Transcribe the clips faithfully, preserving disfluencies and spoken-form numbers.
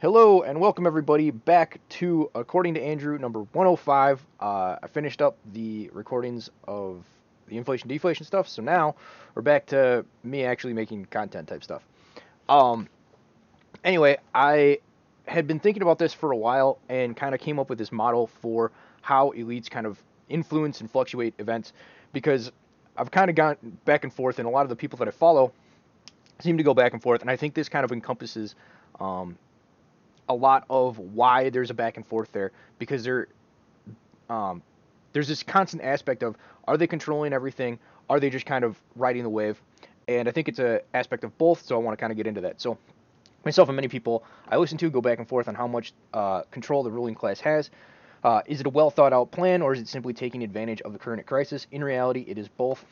Hello and welcome everybody back to According to Andrew, number one oh five. Uh, I finished up the recordings of the inflation deflation stuff, so now we're back to me actually making content type stuff. Um, anyway, I had been thinking about this for a while and kind of came up with this model for how elites kind of influence and fluctuate events, because I've kind of gone back and forth, and a lot of the people that I follow seem to go back and forth, and I think this kind of encompasses Um, a lot of why there's a back and forth there, because there, um, there's this constant aspect of, are they controlling everything? Are they just kind of riding the wave? And I think it's an aspect of both, so I want to kind of get into that. So myself and many people I listen to go back and forth on how much uh, control the ruling class has. Uh, is it a well-thought-out plan, or is it simply taking advantage of the current crisis? In reality, it is both.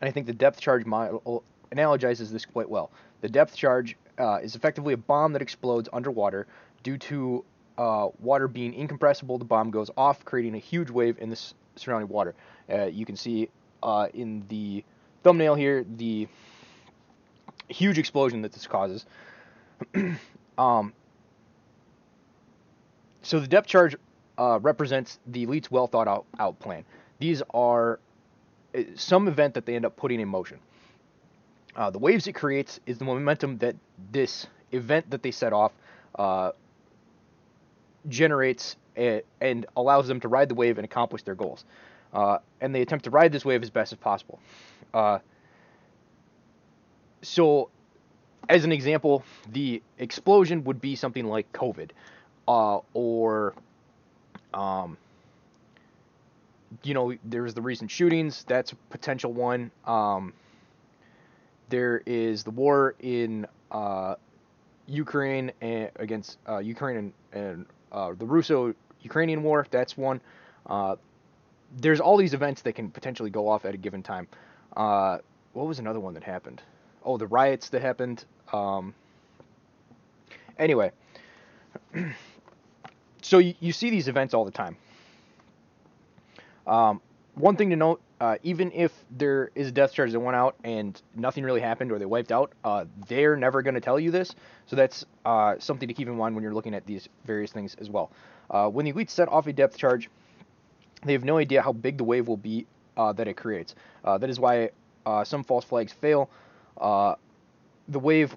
And I think the depth charge model analogizes this quite well. The depth charge Uh, is effectively a bomb that explodes underwater. Due to uh, water being incompressible, the bomb goes off, creating a huge wave in the surrounding water. Uh, you can see uh, in the thumbnail here the huge explosion that this causes. um, so the depth charge uh, represents the elite's well-thought-out plan. These are some event that they end up putting in motion. Uh, the waves it creates is the momentum that this event that they set off uh, generates a, and allows them to ride the wave and accomplish their goals. Uh, and they attempt to ride this wave as best as possible. Uh, so, as an example, the explosion would be something like COVID uh, or, um, you know, there's the recent shootings. That's a potential one. Um, There is the war in uh, Ukraine and, against uh, Ukraine and, and uh, the Russo Ukrainian War. That's one. Uh, there's all these events that can potentially go off at a given time. Uh, what was another one that happened? Oh, the riots that happened. Um, anyway, so you, you see these events all the time. Um, one thing to note. Uh, even if there is a death charge that went out and nothing really happened or they wiped out, uh, they're never going to tell you this. So that's uh, something to keep in mind when you're looking at these various things as well. Uh, when the elites set off a depth charge, they have no idea how big the wave will be uh, that it creates. Uh, that is why uh, some false flags fail. Uh, the wave,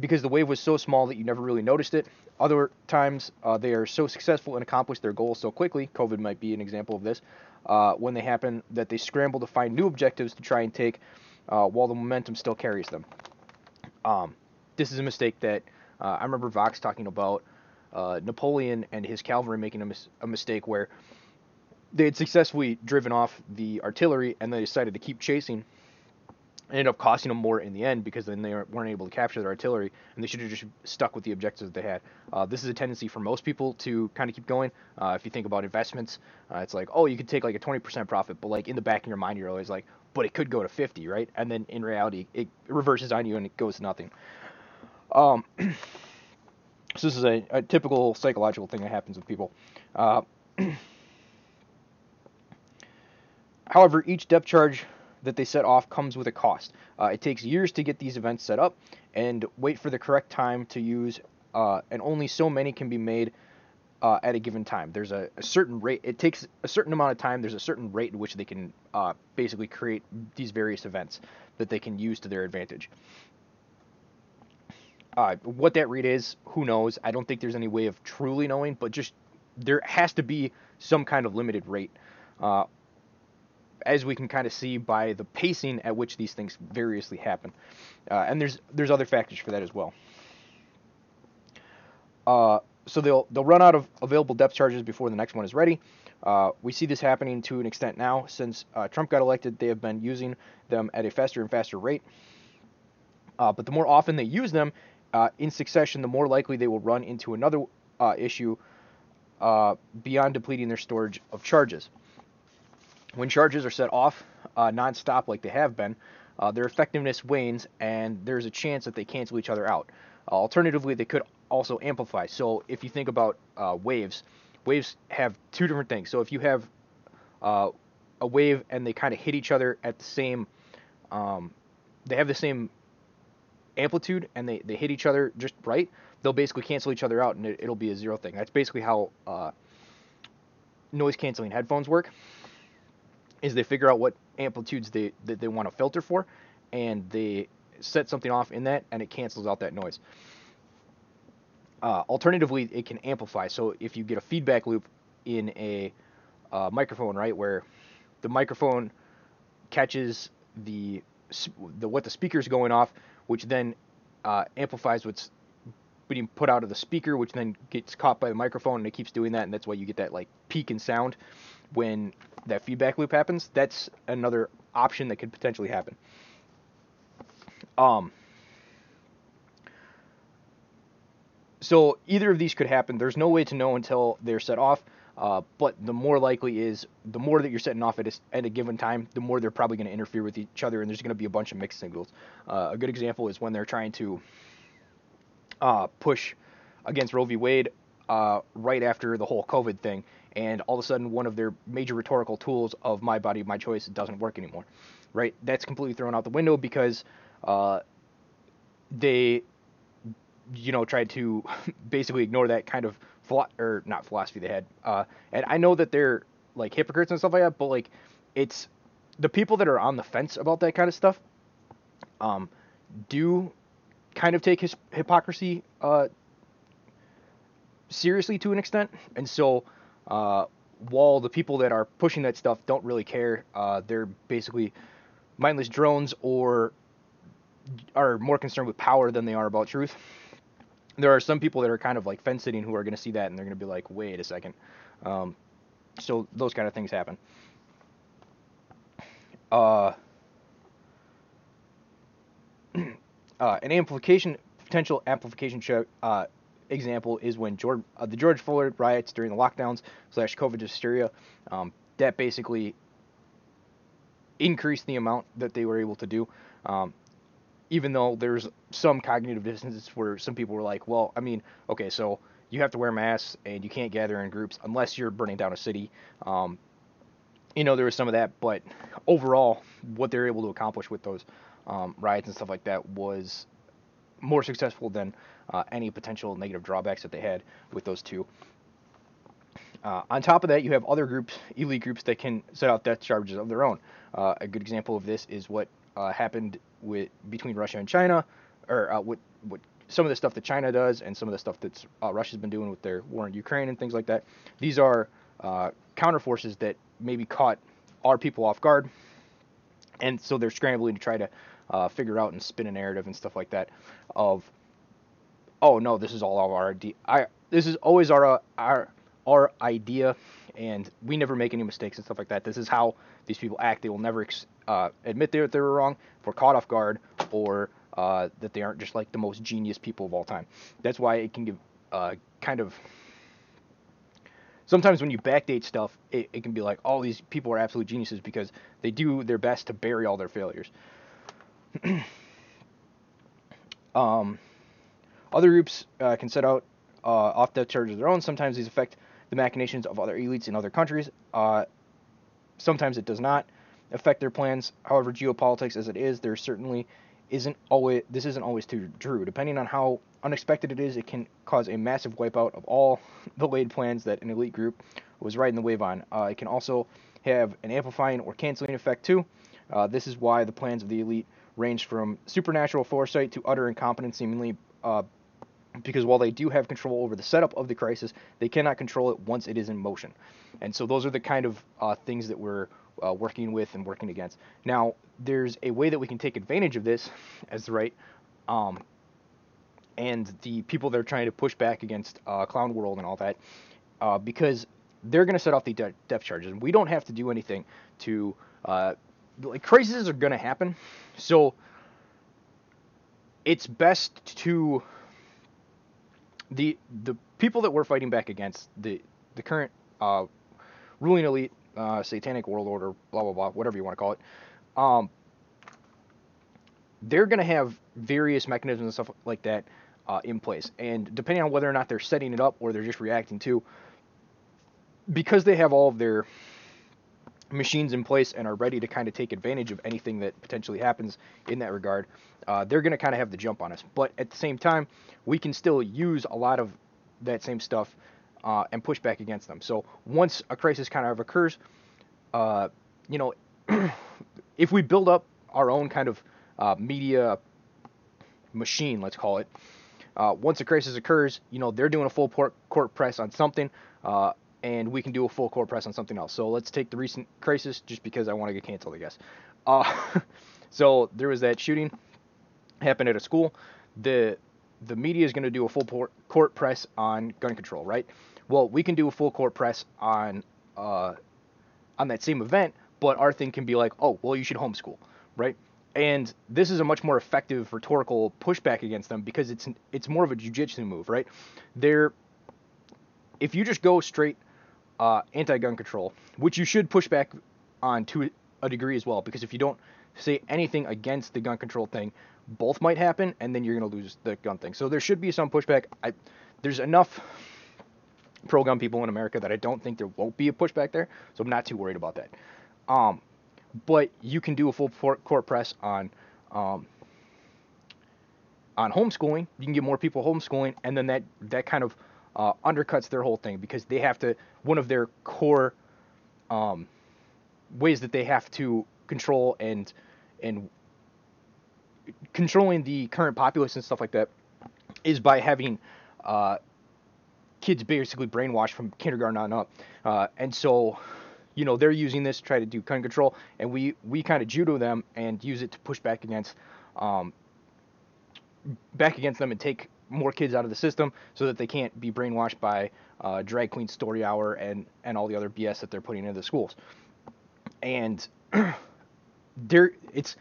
because the wave was so small that you never really noticed it. Other times, uh, they are so successful and accomplish their goals so quickly. COVID might be an example of this. Uh, when they happen, that they scramble to find new objectives to try and take uh, while the momentum still carries them. Um, this is a mistake that uh, I remember Vox talking about uh, Napoleon and his cavalry making a, mis a mistake where they had successfully driven off the artillery and they decided to keep chasing. It ended up costing them more in the end because then they weren't able to capture their artillery and they should have just stuck with the objectives that they had. Uh, this is a tendency for most people to kind of keep going. Uh, if you think about investments, uh, it's like, oh, you could take like a twenty percent profit, but like in the back of your mind, you're always like, but it could go to fifty, right? And then in reality, it reverses on you and it goes to nothing. Um, so this is a, a typical psychological thing that happens with people. Uh, however, each depth charge that they set off comes with a cost. Uh, it takes years to get these events set up and wait for the correct time to use, uh, and only so many can be made uh, at a given time. There's a, a certain rate, it takes a certain amount of time, there's a certain rate in which they can uh, basically create these various events that they can use to their advantage. Uh, what that rate is, who knows? I don't think there's any way of truly knowing, but just there has to be some kind of limited rate. Uh, as we can kind of see by the pacing at which these things variously happen. Uh, and there's there's other factors for that as well. Uh, so they'll, they'll run out of available depth charges before the next one is ready. Uh, we see this happening to an extent now. Since uh, Trump got elected, they have been using them at a faster and faster rate. Uh, but the more often they use them uh, in succession, the more likely they will run into another uh, issue uh, beyond depleting their storage of charges. When charges are set off uh, non-stop like they have been, uh, their effectiveness wanes and there's a chance that they cancel each other out. Uh, alternatively, they could also amplify. So if you think about uh, waves, waves have two different things. So if you have uh, a wave and they kind of hit each other at the same, um, they have the same amplitude and they, they hit each other just right, they'll basically cancel each other out, and it, it'll be a zero thing. That's basically how uh, noise-canceling headphones work, is they figure out what amplitudes they, that they want to filter for, and they set something off in that, and it cancels out that noise. Uh, alternatively, it can amplify. So if you get a feedback loop in a uh, microphone, right, where the microphone catches the, the what the speaker's going off, which then uh, amplifies what's being put out of the speaker, which then gets caught by the microphone, and it keeps doing that, and that's why you get that like peak in sound when that feedback loop happens. That's another option that could potentially happen. Um, so either of these could happen. There's no way to know until they're set off, uh, but the more likely is the more that you're setting off at a, at a given time, the more they're probably going to interfere with each other, and there's going to be a bunch of mixed signals. Uh, a good example is when they're trying to uh, push against Roe v. Wade uh, right after the whole COVID thing, and all of a sudden one of their major rhetorical tools of my body, my choice doesn't work anymore, right? That's completely thrown out the window because uh, they, you know, tried to basically ignore that kind of, philo- or not philosophy they had. Uh, and I know that they're, like, hypocrites and stuff like that, but, like, it's, the people that are on the fence about that kind of stuff um, do kind of take his hypocrisy uh, seriously to an extent. And so, uh, while the people that are pushing that stuff don't really care, uh, they're basically mindless drones or are more concerned with power than they are about truth. There are some people that are kind of like fence sitting who are going to see that and they're going to be like, wait a second. Um, so those kind of things happen. Uh, uh, an amplification, potential amplification show, uh, example is when George, uh, the George Floyd riots during the lockdowns slash COVID hysteria, um, that basically increased the amount that they were able to do. Um, even though there's some cognitive dissonance where some people were like, well, I mean, okay, so you have to wear masks and you can't gather in groups unless you're burning down a city. Um, you know, there was some of that, but overall what they're able to accomplish with those um, riots and stuff like that was more successful than uh, any potential negative drawbacks that they had with those two. Uh, on top of that, you have other groups, elite groups, that can set out death charges of their own. Uh, a good example of this is what uh, happened with between Russia and China, or uh, with, with some of the stuff that China does and some of the stuff that uh, Russia's been doing with their war in Ukraine and things like that. These are uh, counterforces that maybe caught our people off guard, and so they're scrambling to try to Uh, figure out and spin a narrative and stuff like that of, oh no, this is all our idea. I, this is always our, our, our idea, and we never make any mistakes and stuff like that. This is how these people act. They will never uh, admit that they were wrong, if we're caught off guard, or uh, that they aren't just like the most genius people of all time. That's why it can give uh, kind of, sometimes when you backdate stuff, it, it can be like, all oh, these people are absolute geniuses because they do their best to bury all their failures. um, other groups uh, can set out uh, off death charges of their own. Sometimes these affect the machinations of other elites in other countries. Uh, sometimes it does not affect their plans. However, geopolitics as it is, there certainly isn't always. This isn't always too true. Depending on how unexpected it is, it can cause a massive wipeout of all the laid plans that an elite group was riding the wave on. Uh, it can also have an amplifying or canceling effect too. Uh, this is why the plans of the elite range from supernatural foresight to utter incompetence, seemingly, uh, because while they do have control over the setup of the crisis, they cannot control it once it is in motion. And so those are the kind of uh, things that we're uh, working with and working against. Now, there's a way that we can take advantage of this as the right, um, and the people that are trying to push back against uh, Clown World and all that, uh, because they're going to set off the de- death charges, and we don't have to do anything to... Uh, Like, crises are going to happen, so it's best to, the the people that we're fighting back against, the, the current uh, ruling elite, uh, satanic world order, blah, blah, blah, whatever you want to call it, um, they're going to have various mechanisms and stuff like that uh, in place, and depending on whether or not they're setting it up or they're just reacting to, because they have all of their machines in place and are ready to kind of take advantage of anything that potentially happens in that regard, uh, they're going to kind of have the jump on us. But at the same time, we can still use a lot of that same stuff uh, and push back against them. So once a crisis kind of occurs, uh, you know, if we build up our own kind of uh, media machine, let's call it, uh, once a crisis occurs, you know, they're doing a full court press on something, uh, and we can do a full court press on something else. So let's take the recent crisis just because I want to get canceled, I guess. Uh, so there was that shooting happened at a school. The the media is going to do a full por- court press on gun control, right? Well, we can do a full court press on uh, on that same event, but our thing can be like, oh, well, you should homeschool, right? And this is a much more effective rhetorical pushback against them because it's it's more of a jiu-jitsu move, right? They're, if you just go straight uh, anti-gun control, which you should push back on to a degree as well, because if you don't say anything against the gun control thing, both might happen, and then you're going to lose the gun thing. So there should be some pushback. I, there's enough pro-gun people in America that I don't think there won't be a pushback there, so I'm not too worried about that. Um, but you can do a full court press on um, on homeschooling. You can get more people homeschooling, and then that, that kind of uh, undercuts their whole thing because they have to, one of their core um, ways that they have to control and and controlling the current populace and stuff like that is by having uh, kids basically brainwashed from kindergarten on up. Uh, and so... You know, they're using this to try to do gun control, and we, we kind of judo them and use it to push back against um, back against them and take more kids out of the system so that they can't be brainwashed by uh, drag queen story hour and, and all the other B S that they're putting into the schools. And there, it's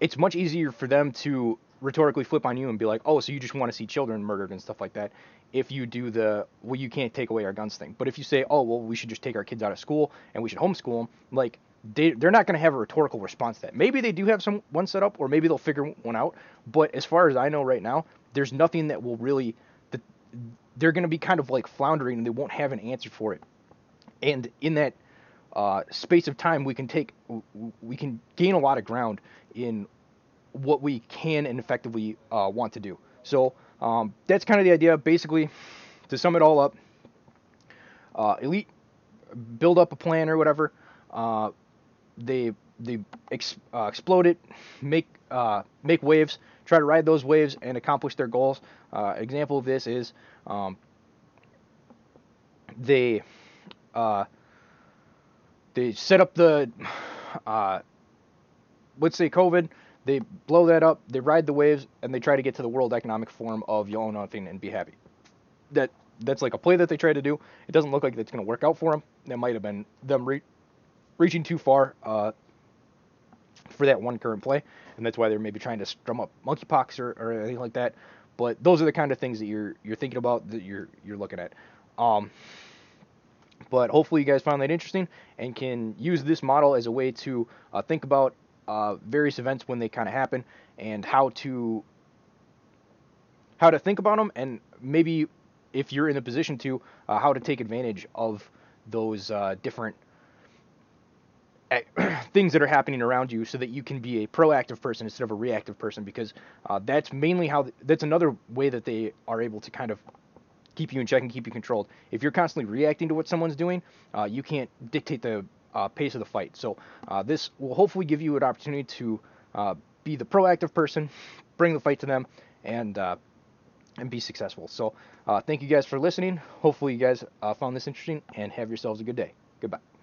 it's much easier for them to rhetorically flip on you and be like, oh, so you just want to see children murdered and stuff like that, if you do the, well, you can't take away our guns thing. But if you say, oh, well, we should just take our kids out of school and we should homeschool them, like, they, they're not going to have a rhetorical response to that. Maybe they do have some one set up, or maybe they'll figure one out. But as far as I know right now, there's nothing that will really, the, they're going to be kind of like floundering and they won't have an answer for it. And in that uh, space of time, we can take, we can gain a lot of ground in what we can and effectively uh, want to do. So um, that's kind of the idea. Basically, to sum it all up, uh, elite build up a plan or whatever. Uh, they they ex- uh, explode it, make uh, make waves, try to ride those waves and accomplish their goals. Uh, example of this is um, they uh, they set up the uh, let's say COVID. They blow that up, they ride the waves, and they try to get to the World Economic Forum of you own nothing and be happy. That That's like a play that they try to do. It doesn't look like that's going to work out for them. That might have been them re- reaching too far uh, for that one current play, and that's why they're maybe trying to strum up monkeypox or, or anything like that. But those are the kind of things that you're you're thinking about, that you're you're looking at. Um, but hopefully you guys found that interesting and can use this model as a way to uh, think about Uh, various events when they kind of happen, and how to how to think about them, and maybe if you're in a position to, uh, how to take advantage of those uh, different things that are happening around you, so that you can be a proactive person instead of a reactive person, because uh, that's mainly how th- that's another way that they are able to kind of keep you in check and keep you controlled. If you're constantly reacting to what someone's doing, uh, you can't dictate the Uh, pace of the fight. So uh, this will hopefully give you an opportunity to uh, be the proactive person, bring the fight to them, and uh, and be successful. So uh, thank you guys for listening. Hopefully you guys uh, found this interesting, and have yourselves a good day. Goodbye.